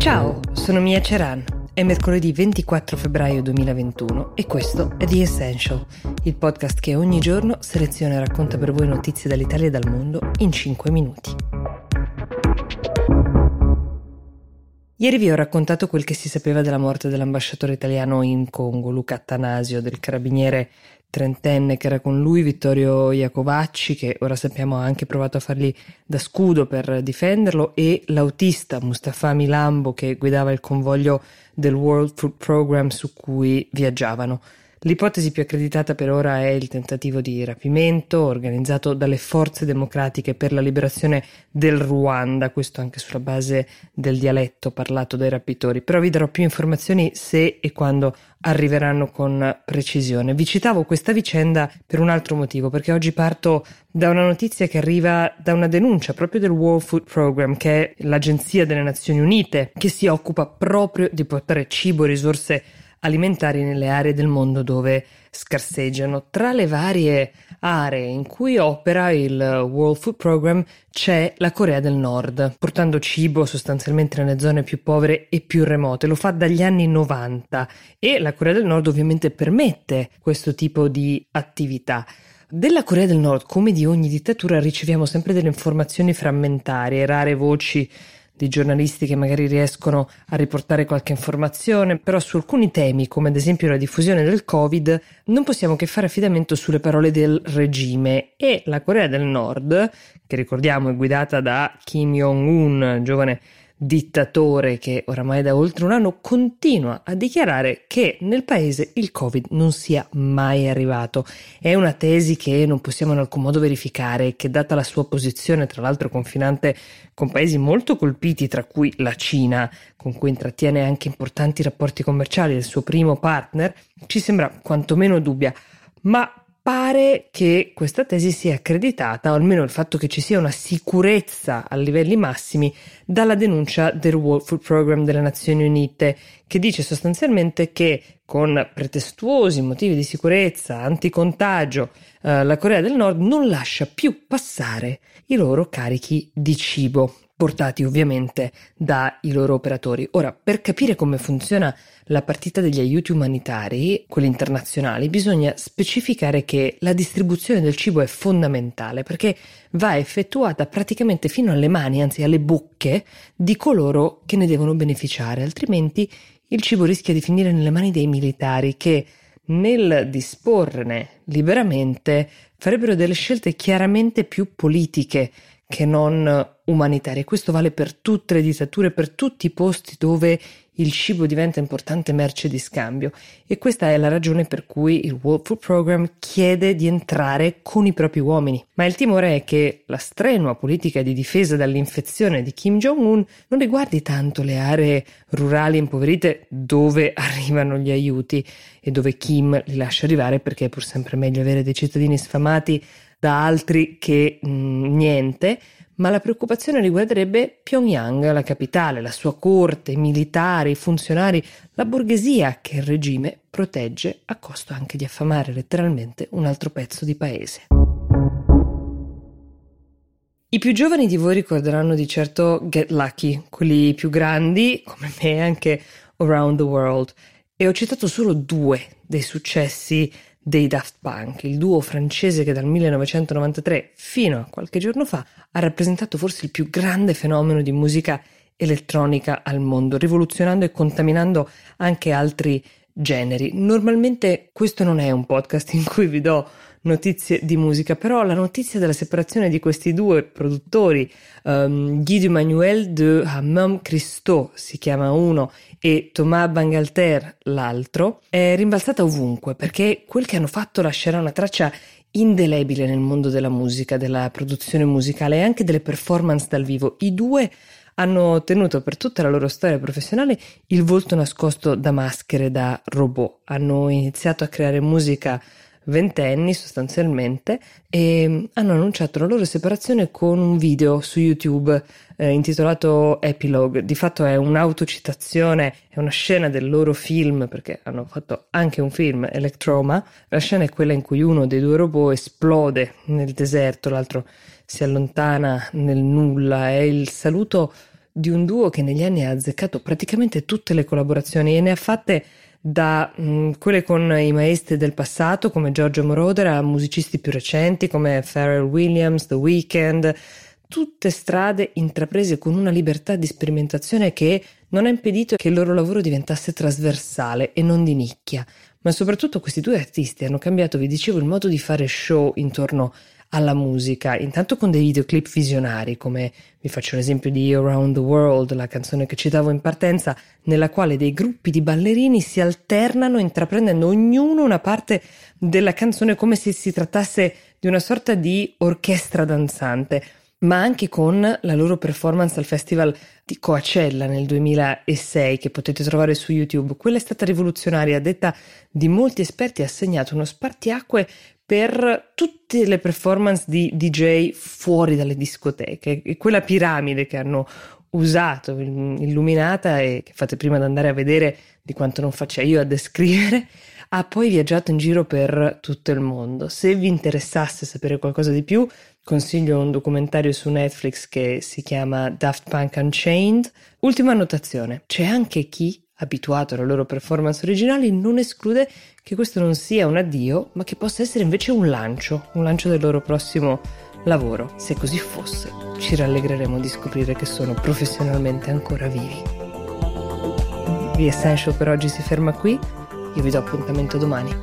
Ciao, sono Mia Ceran. È mercoledì 24 febbraio 2021 e questo è The Essential, il podcast che ogni giorno seleziona e racconta per voi notizie dall'Italia e dal mondo in 5 minuti. Ieri vi ho raccontato quel che si sapeva della morte dell'ambasciatore italiano in Congo, Luca Attanasio, del carabiniere trentenne che era con lui, Vittorio Iacovacci, che ora sappiamo ha anche provato a fargli da scudo per difenderlo, e l'autista Mustafa Milambo che guidava il convoglio del World Food Program su cui viaggiavano. L'ipotesi più accreditata per ora è il tentativo di rapimento organizzato dalle forze democratiche per la liberazione del Ruanda, questo anche sulla base del dialetto parlato dai rapitori, però vi darò più informazioni se e quando arriveranno con precisione. Vi citavo questa vicenda per un altro motivo, perché oggi parto da una notizia che arriva da una denuncia proprio del World Food Program, che è l'agenzia delle Nazioni Unite, che si occupa proprio di portare cibo e risorse alimentari nelle aree del mondo dove scarseggiano. Tra le varie aree in cui opera il World Food Program c'è la Corea del Nord, portando cibo sostanzialmente nelle zone più povere e più remote. Lo fa dagli anni 90 e la Corea del Nord ovviamente permette questo tipo di attività. Della Corea del Nord, come di ogni dittatura, riceviamo sempre delle informazioni frammentarie, rare voci di giornalisti che magari riescono a riportare qualche informazione, però su alcuni temi, come ad esempio la diffusione del Covid, non possiamo che fare affidamento sulle parole del regime. E la Corea del Nord, che ricordiamo è guidata da Kim Jong-un, giovane dittatore che oramai da oltre un anno continua a dichiarare che nel paese il Covid non sia mai arrivato. È una tesi che non possiamo in alcun modo verificare, che data la sua posizione tra l'altro confinante con paesi molto colpiti, tra cui la Cina, con cui intrattiene anche importanti rapporti commerciali, il suo primo partner, ci sembra quantomeno dubbia, ma pare che questa tesi sia accreditata, o almeno il fatto che ci sia una sicurezza a livelli massimi, dalla denuncia del World Food Program delle Nazioni Unite, che dice sostanzialmente che con pretestuosi motivi di sicurezza, anticontagio, la Corea del Nord non lascia più passare i loro carichi di cibo, portati ovviamente dai loro operatori. Ora, per capire come funziona la partita degli aiuti umanitari, quelli internazionali, bisogna specificare che la distribuzione del cibo è fondamentale perché va effettuata praticamente fino alle mani, anzi alle bocche, di coloro che ne devono beneficiare, altrimenti il cibo rischia di finire nelle mani dei militari che, nel disporne liberamente, farebbero delle scelte chiaramente più politiche che non umanitarie. Questo vale per tutte le dittature, per tutti i posti dove il cibo diventa importante merce di scambio, e questa è la ragione per cui il World Food Program chiede di entrare con i propri uomini. Ma il timore è che la strenua politica di difesa dall'infezione di Kim Jong-un non riguardi tanto le aree rurali impoverite dove arrivano gli aiuti e dove Kim li lascia arrivare, perché è pur sempre meglio avere dei cittadini sfamati da altri che niente, ma la preoccupazione riguarderebbe Pyongyang, la capitale, la sua corte, i militari, i funzionari, la borghesia che il regime protegge a costo anche di affamare letteralmente un altro pezzo di paese. I più giovani di voi ricorderanno di certo Get Lucky, quelli più grandi, come me, anche Around the World, e ho citato solo due dei successi dei Daft Punk, il duo francese che dal 1993 fino a qualche giorno fa ha rappresentato forse il più grande fenomeno di musica elettronica al mondo, rivoluzionando e contaminando anche altri generi. Normalmente questo non è un podcast in cui vi do notizie di musica, però la notizia della separazione di questi due produttori, Guy-Manuel de Homem-Christo si chiama uno e Thomas Bangalter l'altro, è rimbalzata ovunque perché quel che hanno fatto lascerà una traccia indelebile nel mondo della musica, della produzione musicale e anche delle performance dal vivo. I due hanno tenuto per tutta la loro storia professionale il volto nascosto da maschere, da robot. Hanno iniziato a creare musica ventenni sostanzialmente e hanno annunciato la loro separazione con un video su YouTube intitolato Epilogue. Di fatto è un'autocitazione, è una scena del loro film, perché hanno fatto anche un film, Electroma. La scena è quella in cui uno dei due robot esplode nel deserto, l'altro si allontana nel nulla, è il saluto di un duo che negli anni ha azzeccato praticamente tutte le collaborazioni e ne ha fatte da quelle con i maestri del passato come Giorgio Moroder a musicisti più recenti come Pharrell Williams, The Weeknd, tutte strade intraprese con una libertà di sperimentazione che non ha impedito che il loro lavoro diventasse trasversale e non di nicchia. Ma soprattutto questi due artisti hanno cambiato, vi dicevo, il modo di fare show intorno alla musica, intanto con dei videoclip visionari, come vi faccio l'esempio di Around the World, la canzone che citavo in partenza, nella quale dei gruppi di ballerini si alternano intraprendendo ognuno una parte della canzone come se si trattasse di una sorta di orchestra danzante, ma anche con la loro performance al festival di Coachella nel 2006 che potete trovare su YouTube. Quella è stata rivoluzionaria, a detta di molti esperti ha segnato uno spartiacque per tutte le performance di DJ fuori dalle discoteche. E quella piramide che hanno usato, illuminata e che fate prima ad andare a vedere di quanto non faccia io a descrivere, ha poi viaggiato in giro per tutto il mondo. Se vi interessasse sapere qualcosa di più, consiglio un documentario su Netflix che si chiama Daft Punk Unchained. Ultima annotazione, c'è anche chi, abituato alle loro performance originali, non esclude che questo non sia un addio, ma che possa essere invece un lancio del loro prossimo lavoro. Se così fosse, ci rallegreremo di scoprire che sono professionalmente ancora vivi. The Essential per oggi si ferma qui, io vi do appuntamento domani.